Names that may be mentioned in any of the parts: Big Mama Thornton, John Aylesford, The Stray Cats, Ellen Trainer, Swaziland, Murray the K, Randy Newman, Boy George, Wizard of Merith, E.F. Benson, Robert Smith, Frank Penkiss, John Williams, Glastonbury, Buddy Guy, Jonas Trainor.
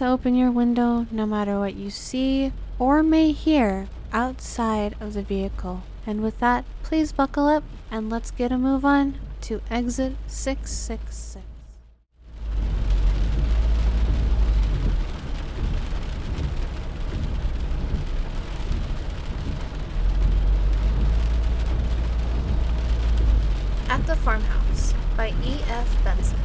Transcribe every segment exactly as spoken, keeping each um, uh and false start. to open your window no matter what you see or may hear outside of the vehicle. And with that, please buckle up and let's get a move on to exit six six six. At the Farmhouse by E F Benson.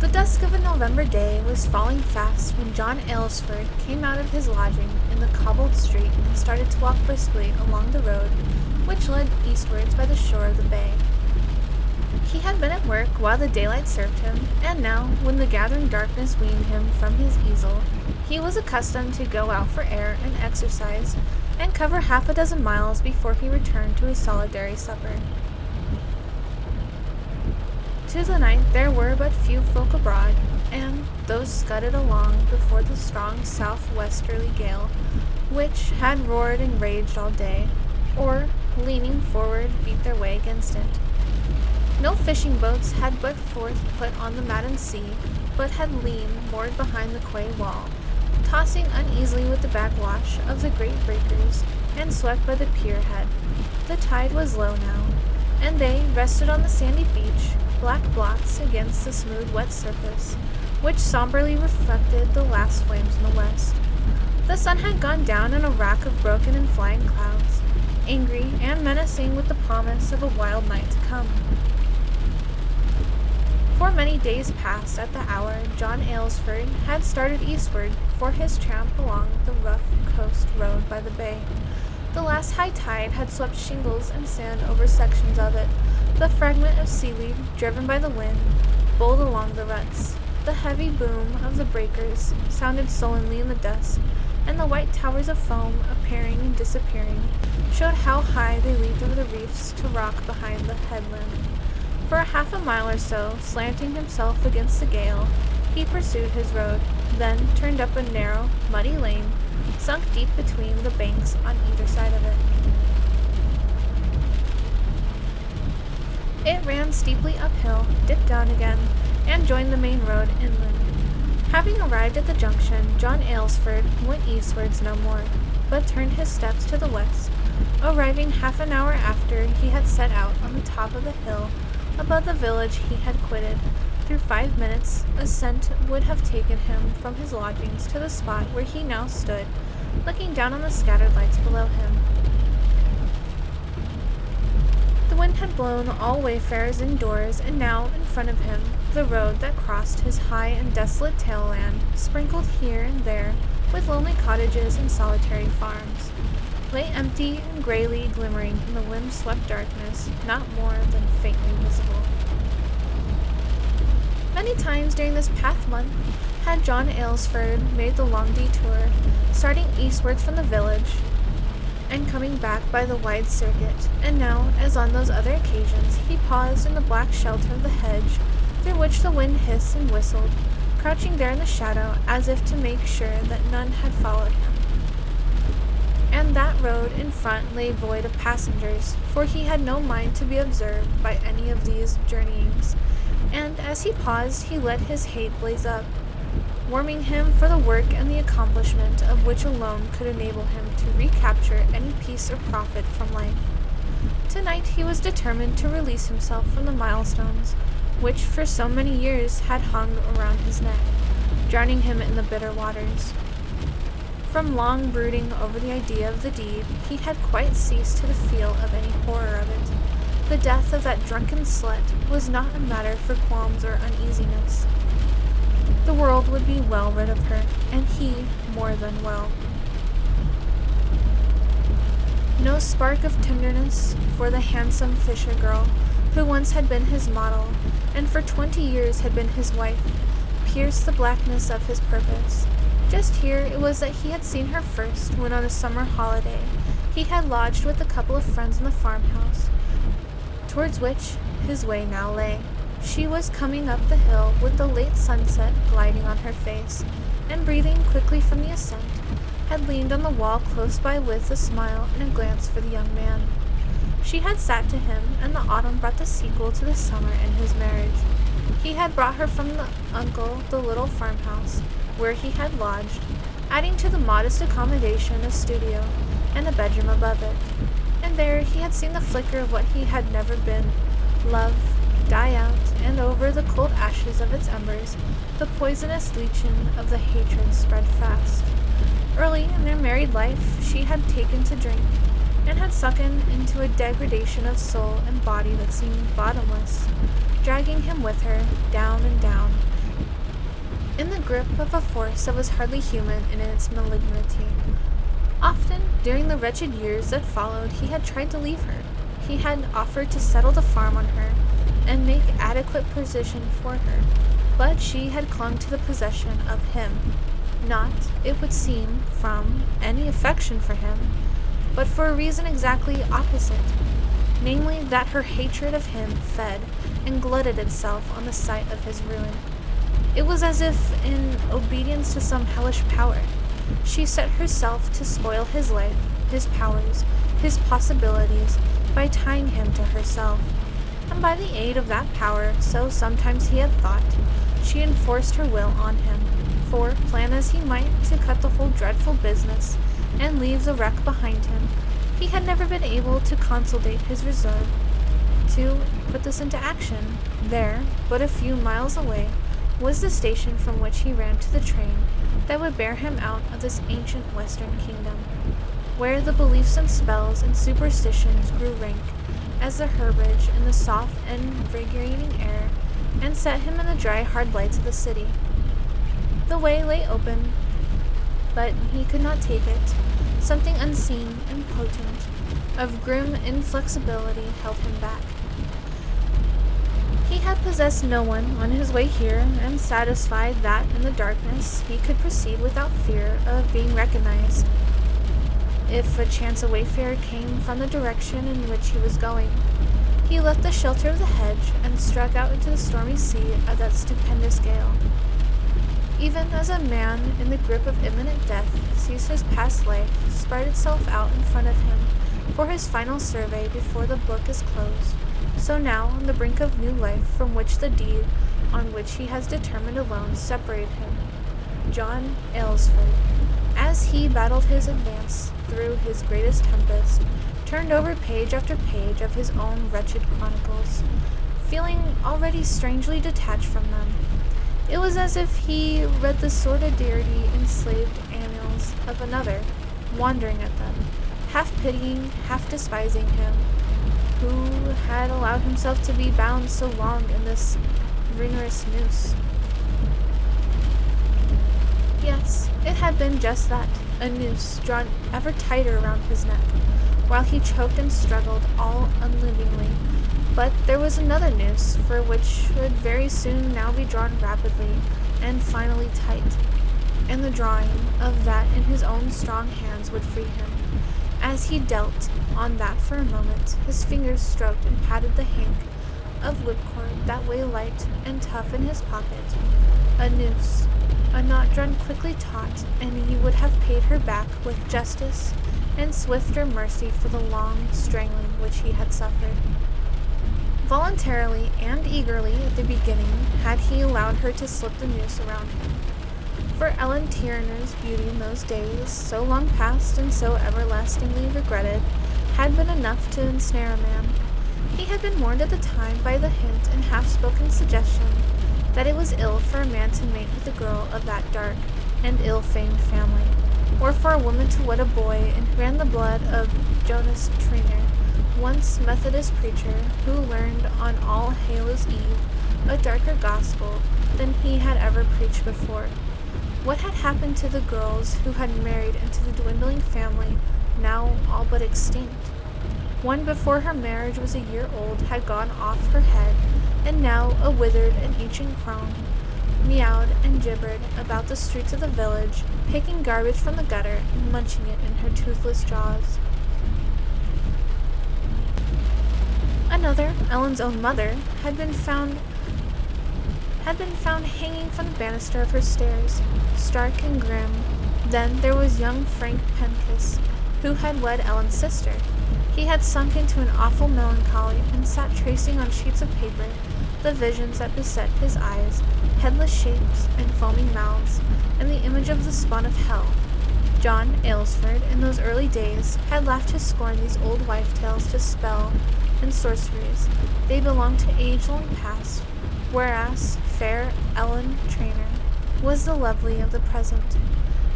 The dusk of a November day was falling fast when John Aylesford came out of his lodging in the cobbled street and started to walk briskly along the road which led eastwards by the shore of the bay. He had been at work while the daylight served him, and now, when the gathering darkness weaned him from his easel, he was accustomed to go out for air and exercise and cover half a dozen miles before he returned to his solitary supper. To the night there were but few folk abroad, and those scudded along before the strong southwesterly gale, which had roared and raged all day, or, leaning forward, beat their way against it. No fishing boats had but forth put on the maddened sea, but had lain moored behind the quay wall, tossing uneasily with the backwash of the great breakers, and swept by the pier head. The tide was low now, and they rested on the sandy beach, black blots against the smooth wet surface, which somberly reflected the last flames in the west. The sun had gone down in a rack of broken and flying clouds, angry and menacing with the promise of a wild night to come. For many days past, at the hour, John Aylesford had started eastward for his tramp along the rough coast road by the bay. The last high tide had swept shingles and sand over sections of it, the fragment of seaweed, driven by the wind, bowled along the ruts. The heavy boom of the breakers sounded sullenly in the dusk, and the white towers of foam, appearing and disappearing, showed how high they leaped over the reefs to rock behind the headland. For a half a mile or so, slanting himself against the gale, he pursued his road, then turned up a narrow, muddy lane, sunk deep between the banks on either side of it. It ran steeply uphill, dipped down again, and joined the main road inland. Having arrived at the junction, John Aylesford went eastwards no more, but turned his steps to the west, arriving half an hour after he had set out on the top of the hill above the village he had quitted. Through five minutes, ascent would have taken him from his lodgings to the spot where he now stood, looking down on the scattered lights below him. The wind had blown all wayfarers indoors, and now, in front of him, the road that crossed his high and desolate tailland, sprinkled here and there with lonely cottages and solitary farms, lay empty and greyly glimmering in the wind-swept darkness, not more than faintly visible. Many times during this past month had John Aylesford made the long detour, starting eastwards from the village and coming back by the wide circuit, and now, as on those other occasions, he paused in the black shelter of the hedge through which the wind hissed and whistled, crouching there in the shadow as if to make sure that none had followed him. And that road in front lay void of passengers, for he had no mind to be observed by any of these journeyings, and as he paused he let his hate blaze up, warming him for the work and the accomplishment of which alone could enable him to recapture any peace or profit from life. Tonight he was determined to release himself from the milestones which for so many years had hung around his neck, drowning him in the bitter waters. From long brooding over the idea of the deed, he had quite ceased to feel of any horror of it. The death of that drunken slut was not a matter for qualms or uneasiness. The world would be well rid of her, and he more than well. No spark of tenderness for the handsome fisher girl, who once had been his model, and for twenty years had been his wife, pierced the blackness of his purpose. Just here it was that he had seen her first when on a summer holiday he had lodged with a couple of friends in the farmhouse, towards which his way now lay. She was coming up the hill with the late sunset gliding on her face, and breathing quickly from the ascent, had leaned on the wall close by with a smile and a glance for the young man. She had sat to him, and the autumn brought the sequel to the summer and his marriage. He had brought her from the uncle the little farmhouse where he had lodged, adding to the modest accommodation a studio and a bedroom above it. And there he had seen the flicker of what he had never been, love, die out, and over the cold ashes of its embers the poisonous legion of the hatred spread fast. Early in their married life she had taken to drink, and had sunken into a degradation of soul and body that seemed bottomless, dragging him with her, down and down, in the grip of a force that was hardly human in its malignity. Often, during the wretched years that followed, he had tried to leave her. He had offered to settle the farm on her, and make adequate provision for her, but she had clung to the possession of him, not, it would seem, from any affection for him, but for a reason exactly opposite, namely that her hatred of him fed and glutted itself on the sight of his ruin. It was as if, in obedience to some hellish power, she set herself to spoil his life, his powers, his possibilities, by tying him to herself. And by the aid of that power, so sometimes he had thought, she enforced her will on him, for, plan as he might to cut the whole dreadful business, and leave the wreck behind him, he had never been able to consolidate his reserve, to put this into action. There, but a few miles away, was the station from which he ran to the train that would bear him out of this ancient western kingdom, where the beliefs and spells and superstitions grew rank as the herbage in the soft and regenerating air, and set him in the dry, hard lights of the city. The way lay open, but he could not take it. Something unseen and potent, of grim inflexibility, held him back. He had possessed no one on his way here, and satisfied that in the darkness he could proceed without fear of being recognized, if a chance a wayfarer came from the direction in which he was going. He left the shelter of the hedge, and struck out into the stormy sea of that stupendous gale. Even as a man in the grip of imminent death sees his past life spread itself out in front of him for his final survey before the book is closed, so now, on the brink of new life from which the deed on which he has determined alone separated him, John Aylesford, as he battled his advance through his greatest tempest, turned over page after page of his own wretched chronicles, feeling already strangely detached from them. It was as if he read the sordidity enslaved annals of another, wondering at them, half-pitying, half-despising him, who had allowed himself to be bound so long in this rigorous noose. Yes, it had been just that, a noose drawn ever tighter around his neck, while he choked and struggled all unlivingly. But there was another noose, for which would very soon now be drawn rapidly and finally tight, and the drawing of that in his own strong hands would free him. As he dealt on that for a moment, his fingers stroked and patted the hank of whipcord that lay light and tough in his pocket. A noose, a knot drawn quickly taut, and he would have paid her back with justice and swifter mercy for the long strangling which he had suffered. Voluntarily and eagerly at the beginning had he allowed her to slip the noose around him. For Ellen Trainor's beauty in those days, so long past and so everlastingly regretted, had been enough to ensnare a man. He had been warned at the time by the hint and half-spoken suggestion that it was ill for a man to mate with a girl of that dark and ill-famed family, or for a woman to wed a boy who ran the blood of Jonas Trainor, once Methodist preacher, who learned on All Hallows' Eve a darker gospel than he had ever preached before. What had happened to the girls who had married into the dwindling family, now all but extinct? One before her marriage was a year old had gone off her head, and now a withered and ancient crone meowed and gibbered about the streets of the village, picking garbage from the gutter and munching it in her toothless jaws. Another, Ellen's own mother, had been found had been found hanging from the banister of her stairs, stark and grim. Then there was young Frank Penkiss, who had wed Ellen's sister. He had sunk into an awful melancholy, and sat tracing on sheets of paper the visions that beset his eyes, headless shapes and foaming mouths, and the image of the spawn of hell. John Aylesford, in those early days, had laughed to scorn these old wife tales to spell and sorceries. They belonged to age-long past, whereas fair Ellen Trainer was the lovely of the present,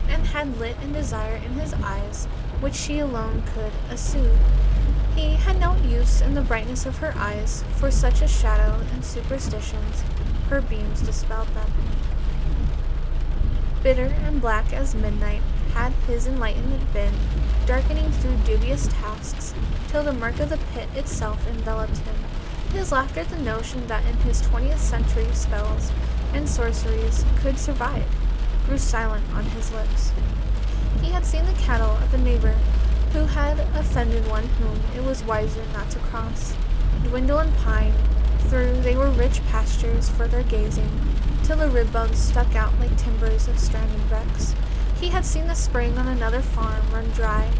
and had lit in desire in his eyes, which she alone could assume. He had no use in the brightness of her eyes, for such a shadow and superstitions, her beams dispelled them. Bitter and black as midnight had his enlightenment been, darkening through dubious tasks, till the murk of the pit itself enveloped him. His laughed at the notion that in his twentieth century spells and sorceries could survive, grew silent on his lips. He had seen the cattle of a neighbor who had offended one whom it was wiser not to cross, dwindle and pine, through they were rich pastures for their gazing, till the rib bones stuck out like timbers of stranded wrecks. He had seen the spring on another farm run dry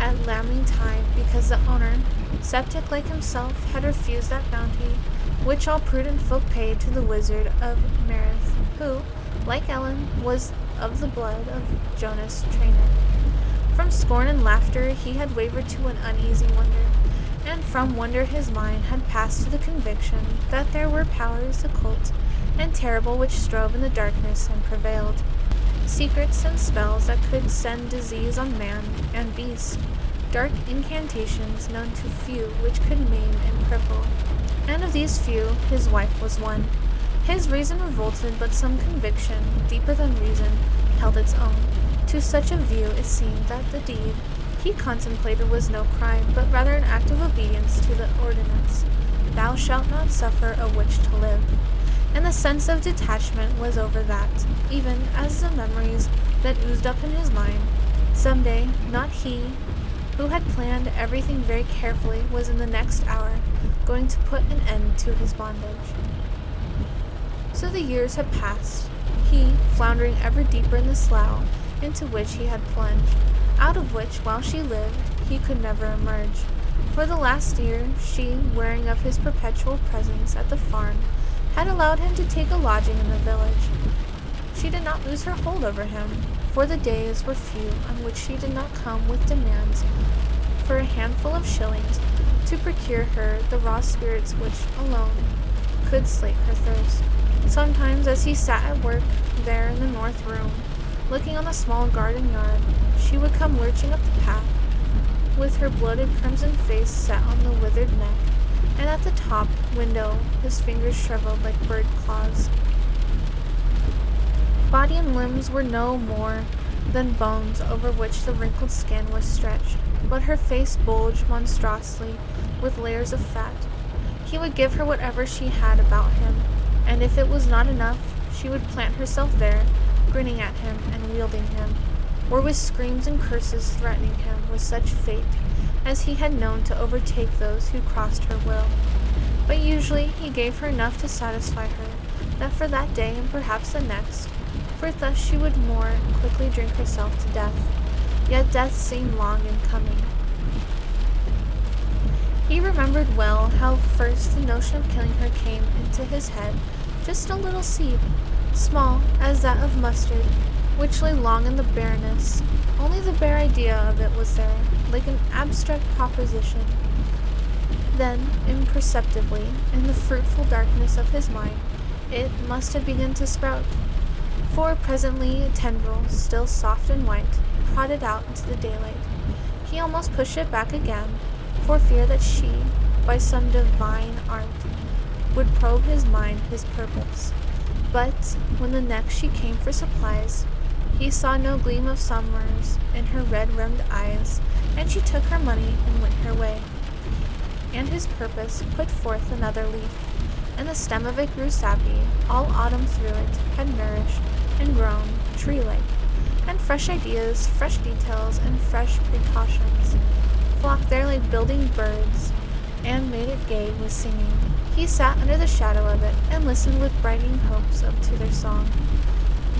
at lambing time, because the owner, septic like himself, had refused that bounty which all prudent folk paid to the Wizard of Merith, who, like Ellen, was of the blood of Jonas Trainor. From scorn and laughter he had wavered to an uneasy wonder, and from wonder his mind had passed to the conviction that there were powers occult and terrible which strove in the darkness and prevailed, secrets and spells that could send disease on man and beast, dark incantations known to few which could maim and cripple. And of these few his wife was one. His reason revolted, but some conviction, deeper than reason, held its own. To such a view it seemed that the deed he contemplated was no crime, but rather an act of obedience to the ordinance, "Thou shalt not suffer a witch to live," and the sense of detachment was over that, even as the memories that oozed up in his mind. Some day, not he, who had planned everything very carefully, was in the next hour going to put an end to his bondage. So the years had passed, he floundering ever deeper in the slough into which he had plunged, out of which, while she lived, he could never emerge. For the last year, she, wearying of his perpetual presence at the farm, had allowed him to take a lodging in the village. She did not lose her hold over him, for the days were few on which she did not come with demands for a handful of shillings to procure her the raw spirits which alone could slake her thirst. Sometimes, as he sat at work there in the north room, looking on the small garden yard, she would come lurching up the path, with her bloated crimson face set on the withered neck, and at the top window his fingers shriveled like bird claws. Body and limbs were no more than bones over which the wrinkled skin was stretched, but her face bulged monstrously with layers of fat. He would give her whatever she had about him, and if it was not enough, she would plant herself there, grinning at him and wielding him, or with screams and curses threatening him with such fate as he had known to overtake those who crossed her will. But usually he gave her enough to satisfy her, that for that day and perhaps the next, for thus she would more quickly drink herself to death. Yet death seemed long in coming. He remembered well how first the notion of killing her came into his head, just a little seed, small as that of mustard, which lay long in the barrenness. Only the bare idea of it was there, like an abstract proposition. Then, imperceptibly, in the fruitful darkness of his mind, it must have begun to sprout, for presently a tendril, still soft and white, prodded out into the daylight. He almost pushed it back again, for fear that she, by some divine art, would probe his mind, his purpose. But when the next she came for supplies, he saw no gleam of summers in her red-rimmed eyes, and she took her money and went her way. And his purpose put forth another leaf, and the stem of it grew sappy. All autumn through it had nourished and grown tree-like, and fresh ideas, fresh details, and fresh precautions flocked there like building birds, and made it gay with singing. He sat under the shadow of it, and listened with brightening hopes up to their song.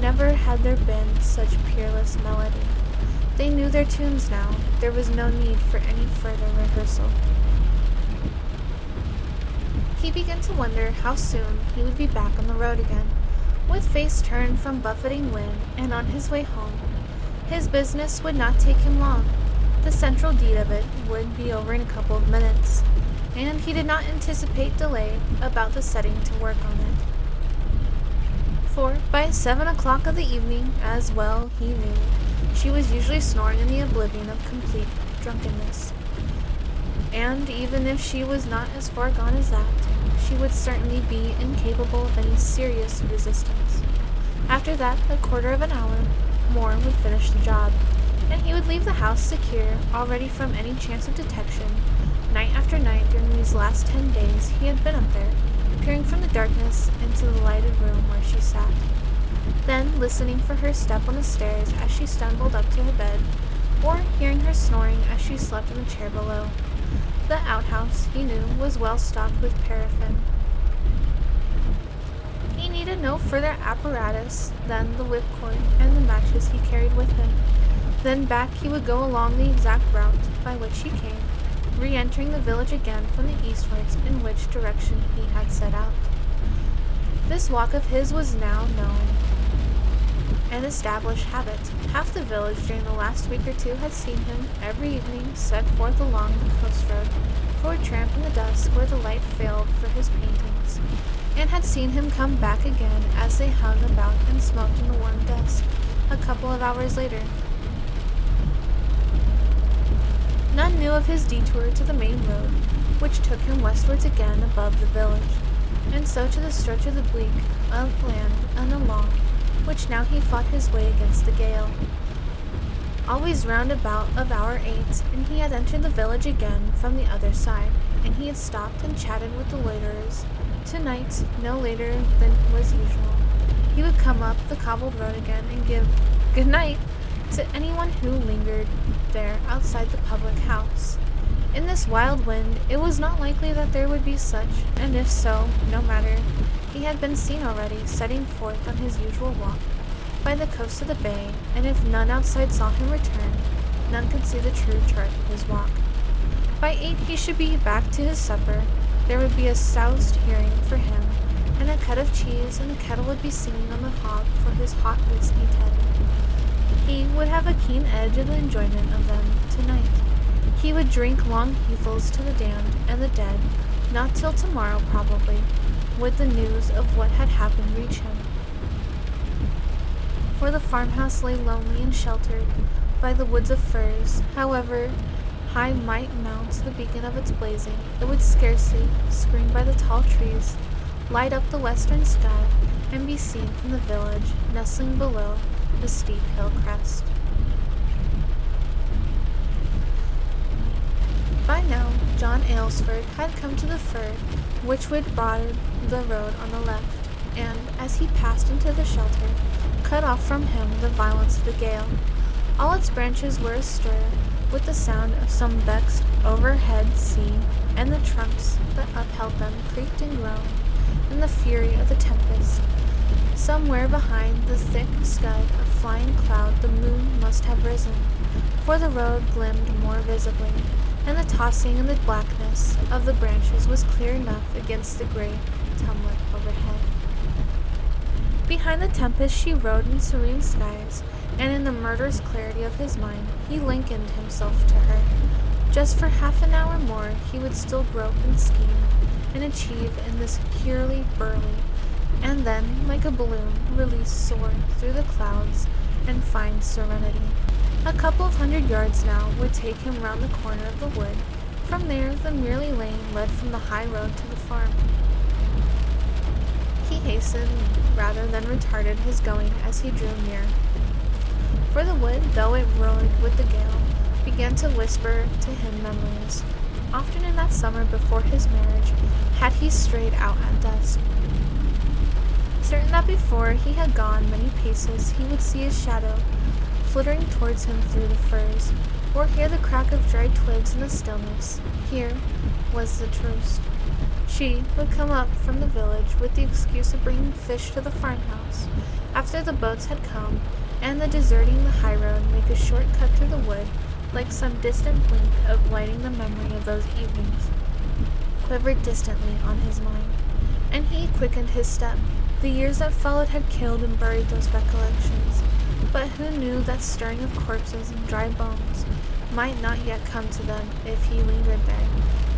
Never had there been such peerless melody. They knew their tunes now. There was no need for any further rehearsal. he began to wonder how soon he would be back on the road again, with face turned from buffeting wind and on his way home. His business would not take him long. The central deed of it would be over in a couple of minutes, and he did not anticipate delay about the setting to work on it. For by seven o'clock of the evening, as well he knew, she was usually snoring in the oblivion of complete drunkenness. And even if she was not as far gone as that, she would certainly be incapable of any serious resistance. After that, a quarter of an hour more would finish the job, and he would leave the house secure already from any chance of detection. Night after night during these last ten days he had been up there, peering from the darkness into the lighted room where she sat, then listening for her step on the stairs as she stumbled up to her bed, or hearing her snoring as she slept in the chair below. The outhouse, he knew, was well stocked with paraffin. He needed no further apparatus than the whipcord and the matches he carried with him. Then back he would go along the exact route by which he came, re-entering the village again from the eastwards in which direction he had set out. This walk of his was now known, an established habit. Half the village during the last week or two had seen him every evening set forth along the coast road for a tramp in the dusk where the light failed for his paintings, and had seen him come back again as they hung about and smoked in the warm dusk a couple of hours later. None knew of his detour to the main road, which took him westwards again above the village, and so to the stretch of the bleak upland and along which now he fought his way against the gale. Always round about of hour eight, and he had entered the village again from the other side, and he had stopped and chatted with the loiterers. Tonight, no later than was usual, he would come up the cobbled road again and give good night to anyone who lingered there outside the public house. In this wild wind, it was not likely that there would be such, and if so, no matter. He had been seen already setting forth on his usual walk by the coast of the bay, and if none outside saw him return, none could see the true chart of his walk. By eight he should be back to his supper. There would be a soused hearing for him, and a cut of cheese, and the kettle would be singing on the hob for his hot whiskey toddy. He would have a keen edge of the enjoyment of them tonight. He would drink long heathels to the damned and the dead, not till tomorrow probably, would the news of what had happened reach him. For the farmhouse lay lonely and sheltered by the woods of firs. However high might mount the beacon of its blazing, it would scarcely, screened by the tall trees, light up the western sky and be seen from the village nestling below the steep hill crest. By now, John Aylesford had come to the fir which would border the road on the left, and, as he passed into the shelter, cut off from him the violence of the gale. All its branches were astir with the sound of some vexed overhead sea, and the trunks that upheld them creaked and groaned in the fury of the tempest. Somewhere behind the thick scud of flying cloud the moon must have risen, for the road glimmed more visibly, and the tossing in the blackness of the branches was clear enough against the grey tumult overhead. Behind the tempest she rode in serene skies, and in the murderous clarity of his mind he likened himself to her. Just for half an hour more he would still grope and scheme and achieve in this purely burly, and then, like a balloon released, soar through the clouds and find serenity. A couple of hundred yards now would take him round the corner of the wood. From there, the merely lane led from the high road to the farm. He hastened rather than retarded his going as he drew near. For the wood, though it roared with the gale, began to whisper to him memories. Often in that summer before his marriage had he strayed out at dusk, certain that before he had gone many paces he would see his shadow flittering towards him through the firs, or hear the crack of dried twigs in the stillness. Here was the truce. She would come up from the village with the excuse of bringing fish to the farmhouse, after the boats had come, and the deserting the high road make a short cut through the wood, like some distant blink of lighting the memory of those evenings. quivered distantly on his mind, and he quickened his step. The years that followed had killed and buried those recollections, but who knew that stirring of corpses and dry bones might not yet come to them if he lingered there?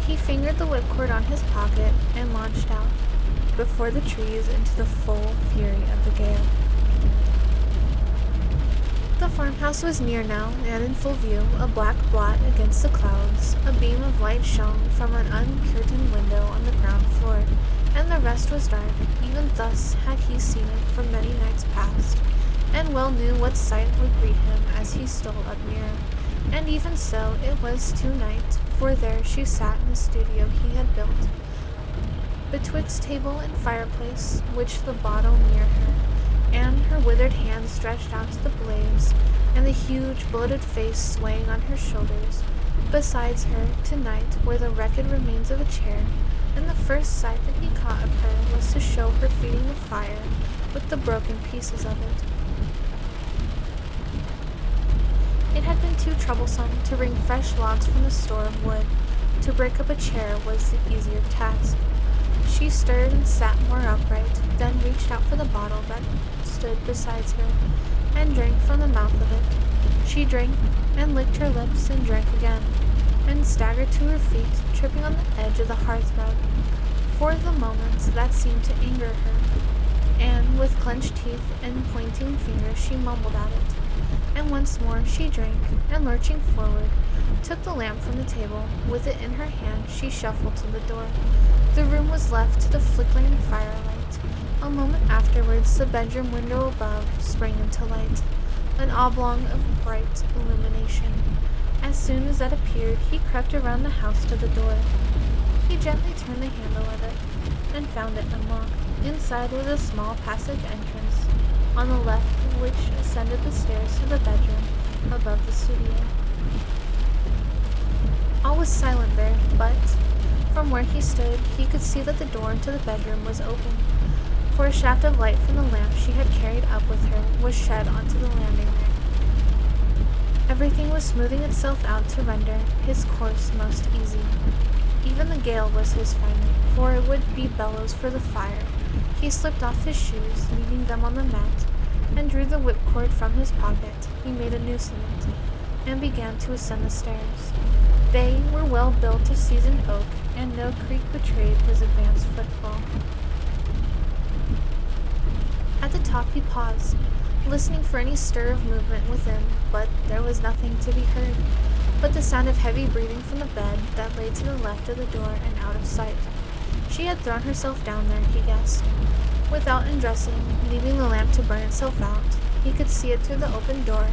He fingered the whipcord on his pocket and launched out, before the trees, into the full fury of the gale. The farmhouse was near now, and in full view, a black blot against the clouds. A beam of light shone from an uncurtained window on the ground floor, and the rest was dark. Even thus had he seen it for many nights past, and well knew what sight would greet him as he stole up near. And even so it was to night, for there she sat in the studio he had built, betwixt table and fireplace, which the bottle near her, and her withered hand stretched out to the blaze, and the huge bloated face swaying on her shoulders. Besides her, tonight, were the wrecked remains of a chair, and the first sight that he caught of her was to show her feeding the fire with the broken pieces of it. It had been too troublesome to bring fresh logs from the store of wood. To break up a chair was the easier task. She stirred and sat more upright, then reached out for the bottle that stood beside her, and drank from the mouth of it. She drank, and licked her lips, and drank again, and staggered to her feet, tripping on the edge of the hearthrug. For the moment that seemed to anger her, and with clenched teeth and pointing fingers she mumbled at it. And once more she drank, and lurching forward, took the lamp from the table. With it in her hand, she shuffled to the door. The room was left to the flickering firelight. A moment afterwards, the bedroom window above sprang into light, an oblong of bright illumination. As soon as that appeared, he crept around the house to the door. He gently turned the handle of it, and found it unlocked. Inside was a small passage entrance, on the left of which ascended the stairs to the bedroom above the studio. All was silent there, but from where he stood he could see that the door into the bedroom was open, for a shaft of light from the lamp she had carried up with her was shed onto the landing there. Everything was smoothing itself out to render his course most easy. Even the gale was his friend, for it would be bellows for the fire. He slipped off his shoes, leaving them on the mat, and drew the whipcord from his pocket. He made a noose in it, and began to ascend the stairs. They were well built of seasoned oak, and no creak betrayed his advanced footfall. At the top he paused, listening for any stir of movement within, but there was nothing to be heard, but the sound of heavy breathing from the bed that lay to the left of the door and out of sight. She had thrown herself down there, he guessed. Without undressing, leaving the lamp to burn itself out, he could see it through the open door,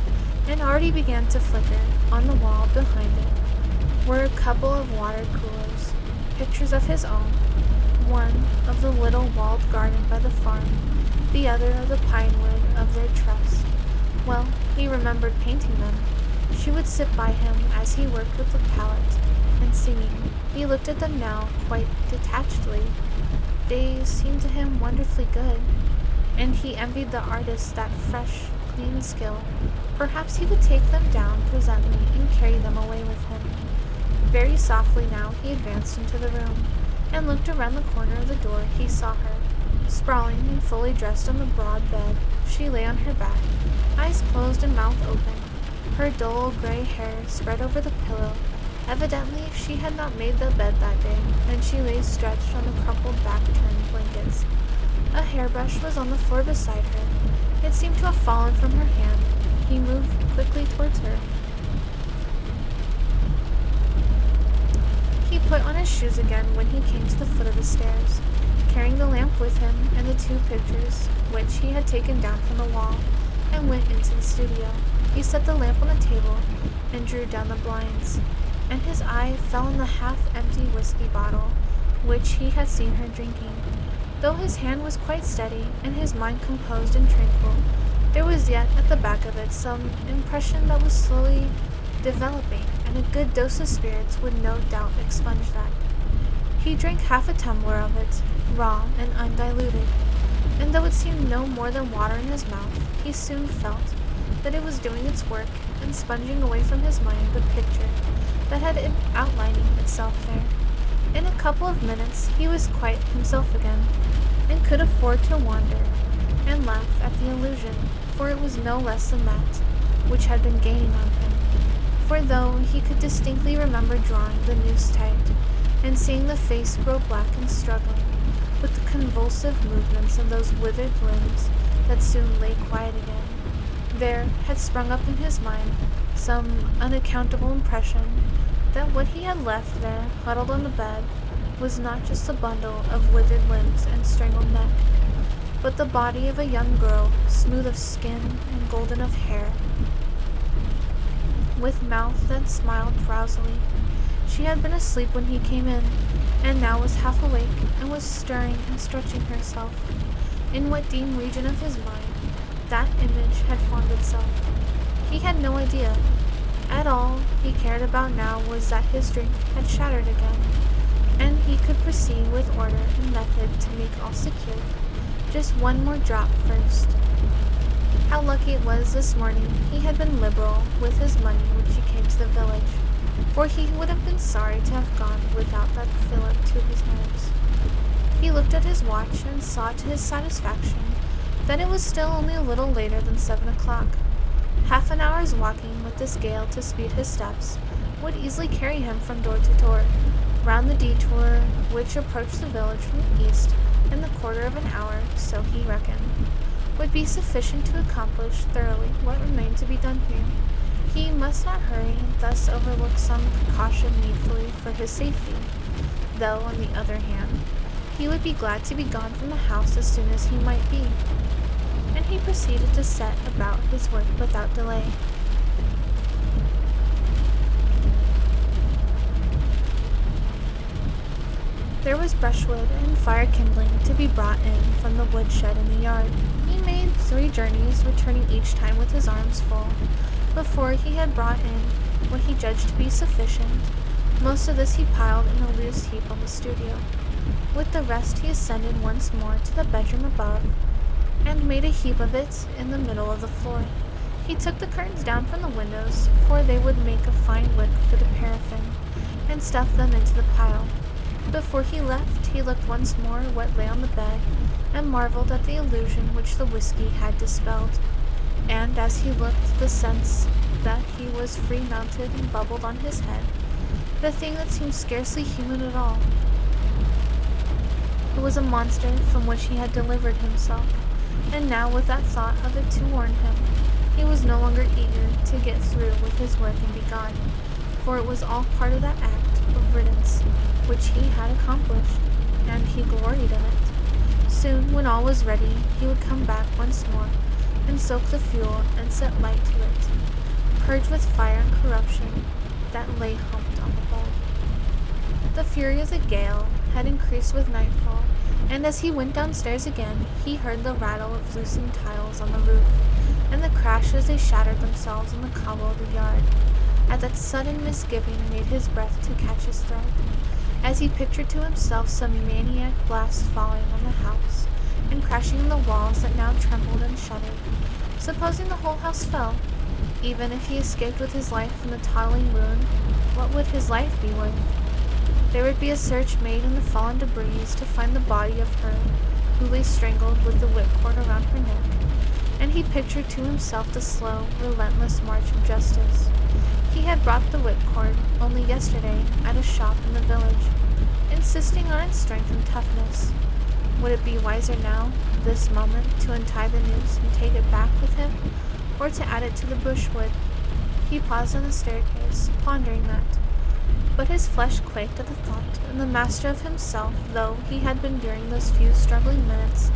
and already began to flicker. On the wall behind it were a couple of water coolers, pictures of his own, one of the little walled garden by the farm, the other of the pine wood of their trust. Well, he remembered painting them. She would sit by him as he worked with the palette, and singing. He looked at them now quite detachedly. They seemed to him wonderfully good, and he envied the artist that fresh, clean skill. Perhaps he would take them down presently and carry them away with him. Very softly now he advanced into the room, and looked around the corner of the door. He saw her, sprawling and fully dressed on the broad bed. She lay on her back, eyes closed and mouth open, her dull gray hair spread over the pillow. Evidently she had not made the bed that day, and she lay stretched on the crumpled back-turned blankets. A hairbrush was on the floor beside her. It seemed to have fallen from her hand. He moved quickly towards her. He put on his shoes again when he came to the foot of the stairs, carrying the lamp with him and the two pictures, which he had taken down from the wall, and went into the studio. He set the lamp on the table and drew down the blinds, and his eye fell on the half-empty whiskey bottle, which he had seen her drinking. Though his hand was quite steady, and his mind composed and tranquil, there was yet at the back of it some impression that was slowly developing, and a good dose of spirits would no doubt expunge that. He drank half a tumbler of it, raw and undiluted, and though it seemed no more than water in his mouth, he soon felt that it was doing its work, and sponging away from his mind the picture that had been outlining itself there. In a couple of minutes he was quite himself again, and could afford to wander and laugh at the illusion, for it was no less than that which had been gaining on him. For though he could distinctly remember drawing the noose tight, and seeing the face grow black and struggling with the convulsive movements of those withered limbs that soon lay quiet again, there had sprung up in his mind some unaccountable impression that what he had left there huddled on the bed was not just a bundle of withered limbs and strangled neck, but the body of a young girl, smooth of skin and golden of hair, with mouth that smiled drowsily. She had been asleep when he came in, and now was half awake, and was stirring and stretching herself. In what dim region of his mind that image had formed itself, he had no idea. At all he cared about now was that his drink had shattered again, and he could proceed with order and method to make all secure. Just one more drop first. How lucky it was this morning he had been liberal with his money when she came to the village, for he would have been sorry to have gone without that fillip to his nerves. He looked at his watch and saw to his satisfaction that it was still only a little later than seven o'clock. Half an hour's walking with this gale to speed his steps would easily carry him from door to door, round the detour which approached the village from the east in the quarter of an hour, so he reckoned, would be sufficient to accomplish thoroughly what remained to be done here. He must not hurry and thus overlook some precaution needfully for his safety, though, on the other hand, he would be glad to be gone from the house as soon as he might be. And he proceeded to set about his work without delay. There was brushwood and fire kindling to be brought in from the woodshed in the yard. He made three journeys, returning each time with his arms full, before he had brought in what he judged to be sufficient. Most of this he piled in a loose heap on the studio. With the rest he ascended once more to the bedroom above, and made a heap of it in the middle of the floor. He took the curtains down from the windows, for they would make a fine wick for the paraffin, and stuffed them into the pile. Before he left, he looked once more at what lay on the bed, and marveled at the illusion which the whiskey had dispelled. And as he looked, the sense that he was free-mounted and bubbled on his head, the thing that seemed scarcely human at all. It was a monster from which he had delivered himself. And now, with that thought of it to warn him, he was no longer eager to get through with his work and be gone, for it was all part of that act of riddance which he had accomplished, and he gloried in it. Soon, when all was ready, he would come back once more, and soak the fuel and set light to it, purge with fire and corruption that lay humped on the bed. The fury of the gale had increased with nightfall, and as he went downstairs again, he heard the rattle of loosened tiles on the roof, and the crash as they shattered themselves on the cobble of the yard. At that sudden misgiving made his breath to catch his throat, as he pictured to himself some maniac blast falling on the house, and crashing on the walls that now trembled and shuddered. Supposing the whole house fell, even if he escaped with his life from the tottering ruin, what would his life be worth? There would be a search made in the fallen debris to find the body of her who lay strangled with the whipcord around her neck, and he pictured to himself the slow, relentless march of justice. He had bought the whipcord only yesterday at a shop in the village, insisting on its strength and toughness. Would it be wiser now, this moment, to untie the noose and take it back with him, or to add it to the brushwood? He paused on the staircase, pondering that. But his flesh quaked at the thought, and the master of himself, though he had been during those few struggling minutes,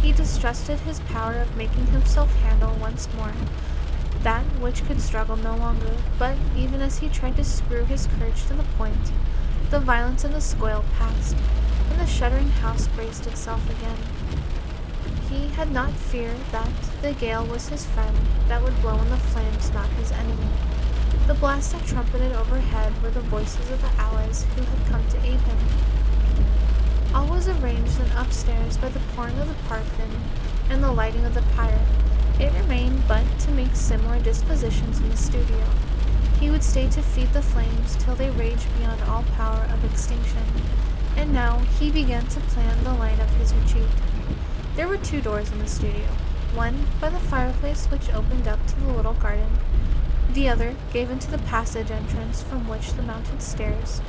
he distrusted his power of making himself handle once more that which could struggle no longer. But even as he tried to screw his courage to the point, the violence of the squall passed, and the shuddering house braced itself again. He had not feared that the gale was his friend that would blow in the flames, not his enemy. The blasts that trumpeted overhead were the voices of the allies who had come to aid him. All was arranged then upstairs by the pouring of the paraffin and the lighting of the pyre. It remained but to make similar dispositions in the studio. He would stay to feed the flames till they raged beyond all power of extinction, and now he began to plan the line of his retreat. There were two doors in the studio, one by the fireplace which opened up to the little garden, the other gave into the passage entrance from which the mounted stairs,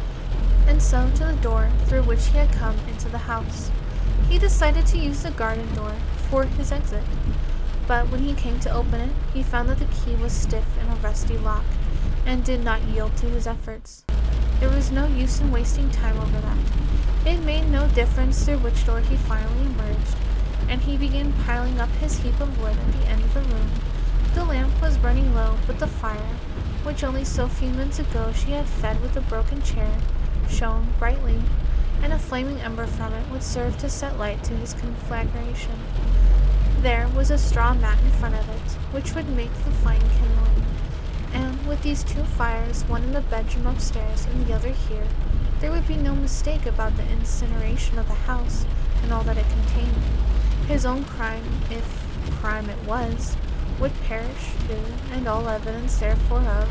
and so to the door through which he had come into the house. He decided to use the garden door for his exit, but when he came to open it, he found that the key was stiff in a rusty lock, and did not yield to his efforts. There was no use in wasting time over that. It made no difference through which door he finally emerged, and he began piling up his heap of wood at the end of the room. The lamp was burning low, but the fire, which only so few minutes ago she had fed with a broken chair, shone brightly, and a flaming ember from it would serve to set light to his conflagration. There was a straw mat in front of it, which would make the fine kindling, and with these two fires, one in the bedroom upstairs and the other here, there would be no mistake about the incineration of the house and all that it contained. His own crime, if crime it was, would perish too, and all evidence therefore of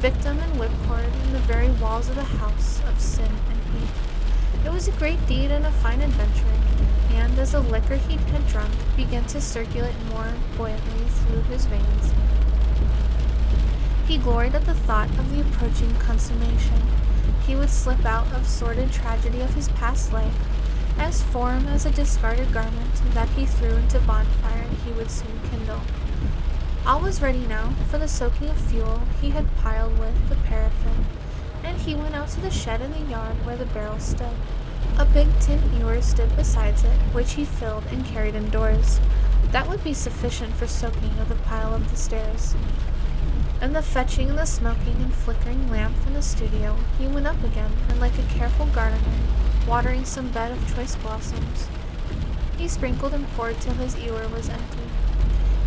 victim and whipcord in the very walls of the house of sin and hate. It was a great deed and a fine adventure, and as the liquor he had drunk began to circulate more buoyantly through his veins, he gloried at the thought of the approaching consummation. He would slip out of sordid tragedy of his past life, as form as a discarded garment that he threw into bonfire he would soon kindle. All was ready now for the soaking of fuel he had piled with the paraffin, and he went out to the shed in the yard where the barrel stood. A big tin ewer stood beside it, which he filled and carried indoors. That would be sufficient for soaking of the pile up the stairs. And the fetching and the smoking and flickering lamp from the studio, he went up again, and like a careful gardener, watering some bed of choice blossoms, he sprinkled and poured till his ewer was empty.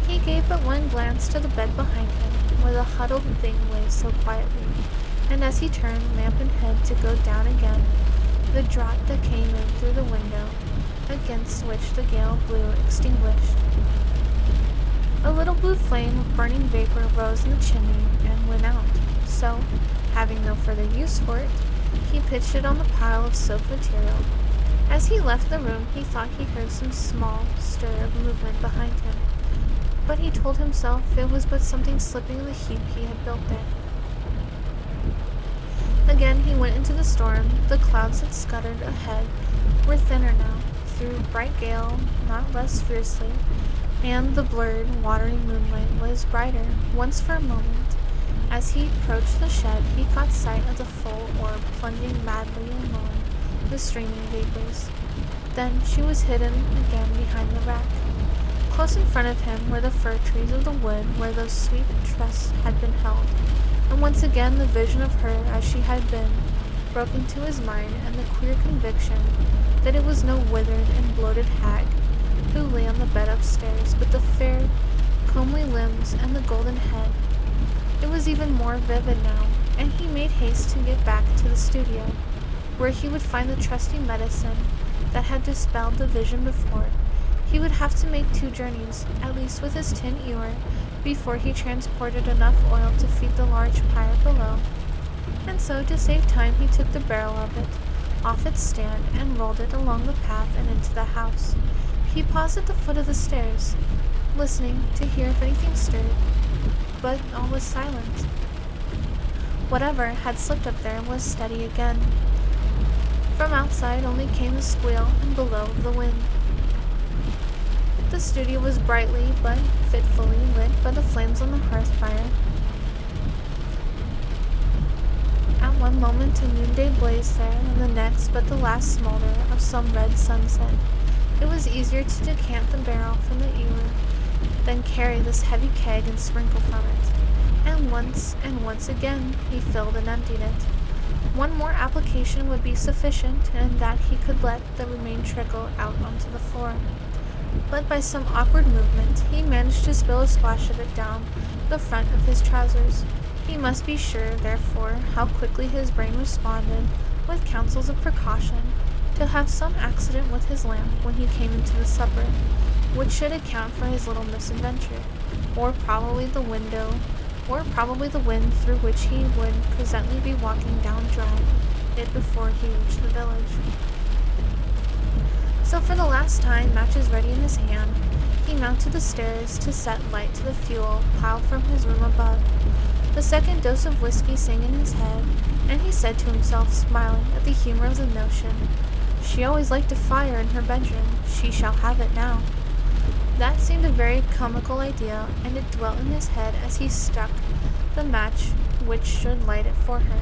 He gave but one glance to the bed behind him, where the huddled thing lay so quietly, and as he turned lamp in head to go down again, the draught that came in through the window, against which the gale blew, extinguished. A little blue flame of burning vapor rose in the chimney and went out, so, having no further use for it, he pitched it on the pile of soaked material. As he left the room, he thought he heard some small stir of movement behind him, but he told himself it was but something slipping in the heap he had built there. Again he went into the storm. The clouds that scuttered ahead were thinner now, through bright gale not less fiercely, and the blurred, watery moonlight was brighter. Once for a moment, as he approached the shed, he caught sight of the full orb plunging madly among the streaming vapors. Then she was hidden again behind the rack. Close in front of him were the fir trees of the wood where those sweet trysts had been held. And once again the vision of her as she had been broke into his mind, and the queer conviction that it was no withered and bloated hag who lay on the bed upstairs, but the fair, comely limbs and the golden head. It was even more vivid now, and he made haste to get back to the studio, where he would find the trusty medicine that had dispelled the vision before. He would have to make two journeys, at least with his tin ewer, before he transported enough oil to feed the large pyre below, and so to save time he took the barrel of it off its stand and rolled it along the path and into the house. He paused at the foot of the stairs, listening to hear if anything stirred, but all was silent. Whatever had slipped up there was steady again. From outside only came the squeal and bellow of the wind. The studio was brightly but fitfully lit by the flames on the hearth fire. At one moment a noonday blaze there, and the next but the last smolder of some red sunset. It was easier to decant the barrel from the ewer than carry this heavy keg and sprinkle from it, and once and once again he filled and emptied it. One more application would be sufficient, and that he could let the remaining trickle out onto the floor. But by some awkward movement, he managed to spill a splash of it down the front of his trousers. He must be sure, therefore, how quickly his brain responded, with counsels of precaution, to have some accident with his lamp when he came into the supper, which should account for his little misadventure, or probably the window or probably the wind through which he would presently be walking down drive it before he reached the village. So for the last time, matches ready in his hand, he mounted the stairs to set light to the fuel piled from his room above. The second dose of whiskey sang in his head, and he said to himself, smiling at the humor of the notion, "She always liked a fire in her bedroom. She shall have it now." That seemed a very comical idea, and it dwelt in his head as he struck the match which should light it for her.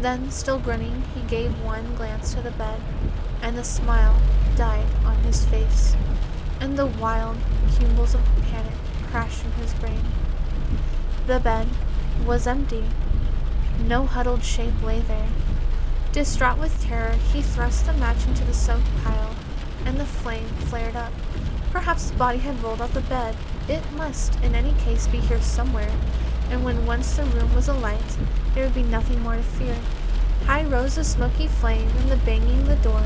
Then, still grinning, he gave one glance to the bed, and the smile died on his face, and the wild cumulus of panic crashed from his brain. The bed was empty. No huddled shape lay there. Distraught with terror, he thrust the match into the soaked pile, and the flame flared up. Perhaps the body had rolled off the bed. It must, in any case, be here somewhere, and when once the room was alight, there would be nothing more to fear. High rose the smoky flame, and the banging of the door.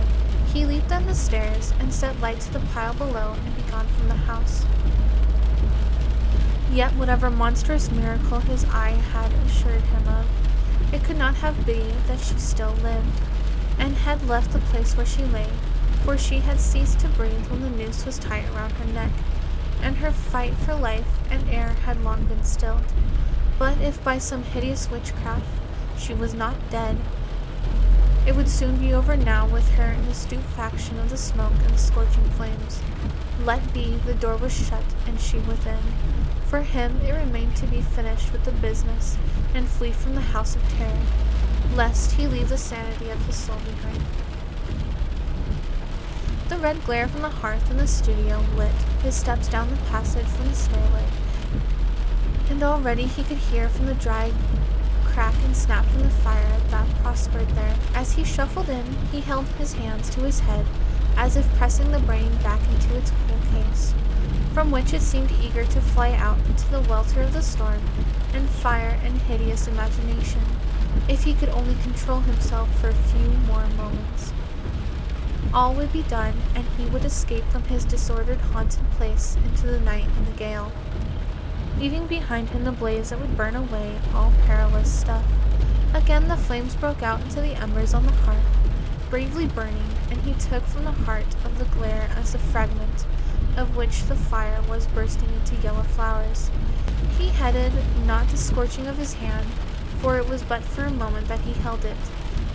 He leaped on the stairs and set light to the pile below and began from the house. Yet whatever monstrous miracle his eye had assured him of, it could not have been that she still lived, and had left the place where she lay, for she had ceased to breathe when the noose was tight around her neck, and her fight for life and air had long been stilled. But if by some hideous witchcraft she was not dead, it would soon be over now with her in the stupefaction of the smoke and the scorching flames. Let be, the door was shut, and she within. For him it remained to be finished with the business, and flee from the house of terror, lest he leave the sanity of his soul behind. The red glare from the hearth in the studio lit his steps down the passage from the stairway, and already he could hear from the dry crack and snap from the fire that prospered there. As he shuffled in, he held his hands to his head, as if pressing the brain back into its cool case, from which it seemed eager to fly out into the welter of the storm and fire and hideous imagination, if he could only control himself for a few more moments. All would be done, and he would escape from his disordered, haunted place into the night and the gale, leaving behind him the blaze that would burn away all perilous stuff. Again the flames broke out into the embers on the hearth, bravely burning, and he took from the heart of the glare as a fragment of which the fire was bursting into yellow flowers. He headed not the scorching of his hand, for it was but for a moment that he held it,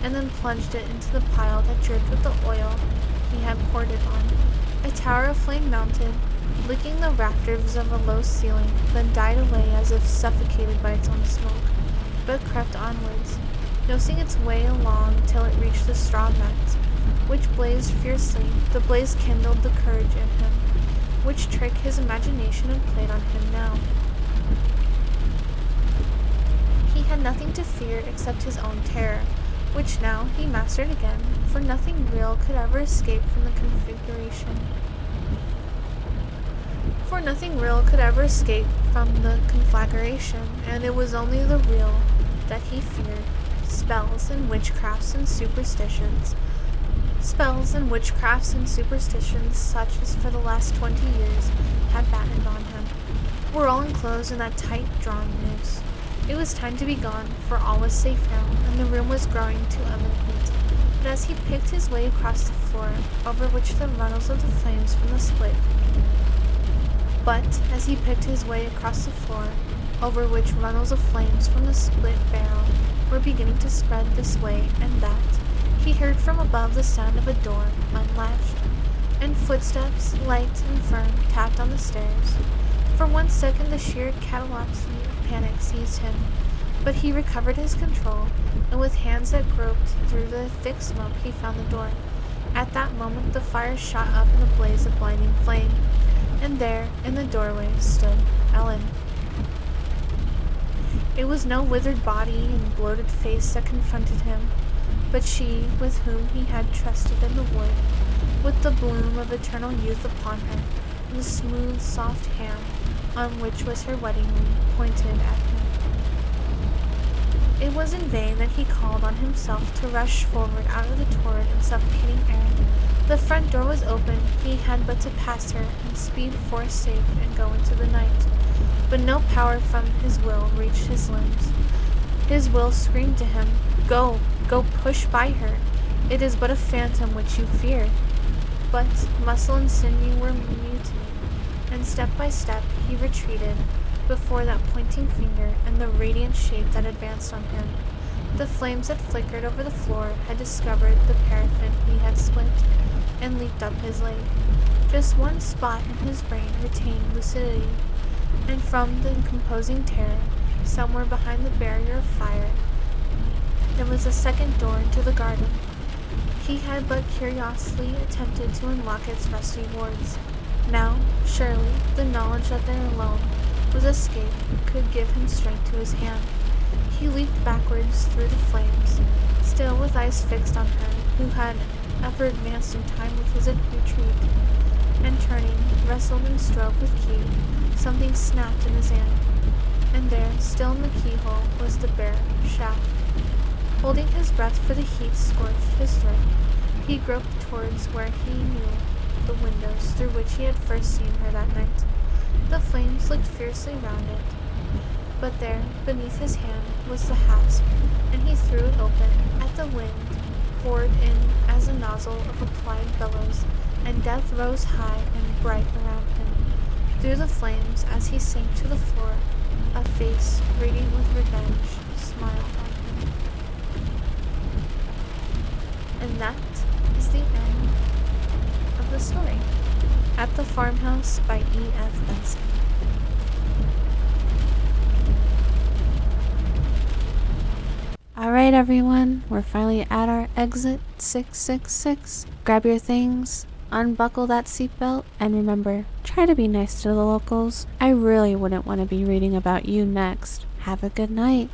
and then plunged it into the pile that dripped with the oil he had poured it on. A tower of flame mounted, licking the rafters of a low ceiling, then died away as if suffocated by its own smoke, but crept onwards, nosing its way along till it reached the straw mat, which blazed fiercely. The blaze kindled the courage in him, which trick his imagination had played on him now. He had nothing to fear except his own terror, which now he mastered again, for nothing real could ever escape from the configuration. For nothing real could ever escape from the conflagration, and it was only the real that he feared. Spells and witchcrafts and superstitions. Spells and witchcrafts and superstitions such as for the last twenty years had battened on him, were all enclosed in that tight-drawn noose. It was time to be gone, for all was safe now, and the room was growing too evident. But as he picked his way across the floor, over which the runnels of the flames from the split But, as he picked his way across the floor, over which runnels of flames from the split barrel were beginning to spread this way and that, he heard from above the sound of a door unlatched, and footsteps, light and firm, tapped on the stairs. For one second the sheer catalepsy of panic seized him, but he recovered his control, and with hands that groped through the thick smoke he found the door. At that moment the fire shot up in a blaze of blinding flame, and there, in the doorway, stood Ellen. It was no withered body and bloated face that confronted him, but she with whom he had trusted in the wood, with the bloom of eternal youth upon her, and the smooth, soft hand on which was her wedding ring pointed at him. It was in vain that he called on himself to rush forward out of the torrid and suffocating air. The front door was open, he had but to pass her and speed forth safe and go into the night. but no power from his will reached his limbs. His will screamed to him, "Go, go push by her. It is but a phantom which you fear." But muscle and sinew were mute, and step by step he retreated before that pointing finger and the radiant shape that advanced on him. The flames that flickered over the floor had discovered the paraffin he had split, and leaped up his leg. Just one spot in his brain retained lucidity, and from the composing terror, somewhere behind the barrier of fire, there was a second door into the garden. He had but curiously attempted to unlock its rusty wards. Now, surely, the knowledge that there alone was escape could give him strength to his hand. He leaped backwards through the flames, still with eyes fixed on her, who had ever advanced in time with his retreat, and turning, wrestled and strove with key. Something snapped in his hand, and there, still in the keyhole, was the bare shaft. Holding his breath, for the heat scorched his throat, he groped towards where he knew the windows through which he had first seen her that night. The flames licked fiercely round it, but there, beneath his hand, was the hasp, and he threw it open, at the wind poured in as a nozzle of applied bellows, and death rose high and bright around him. Through the flames, as he sank to the floor, a face radiant with revenge smiled on him. And that is the end of the story. At the Farmhouse by E F. Benson. Alright everyone, we're finally at our exit six six six. Grab your things, unbuckle that seatbelt, and remember, try to be nice to the locals. I really wouldn't want to be reading about you next. Have a good night.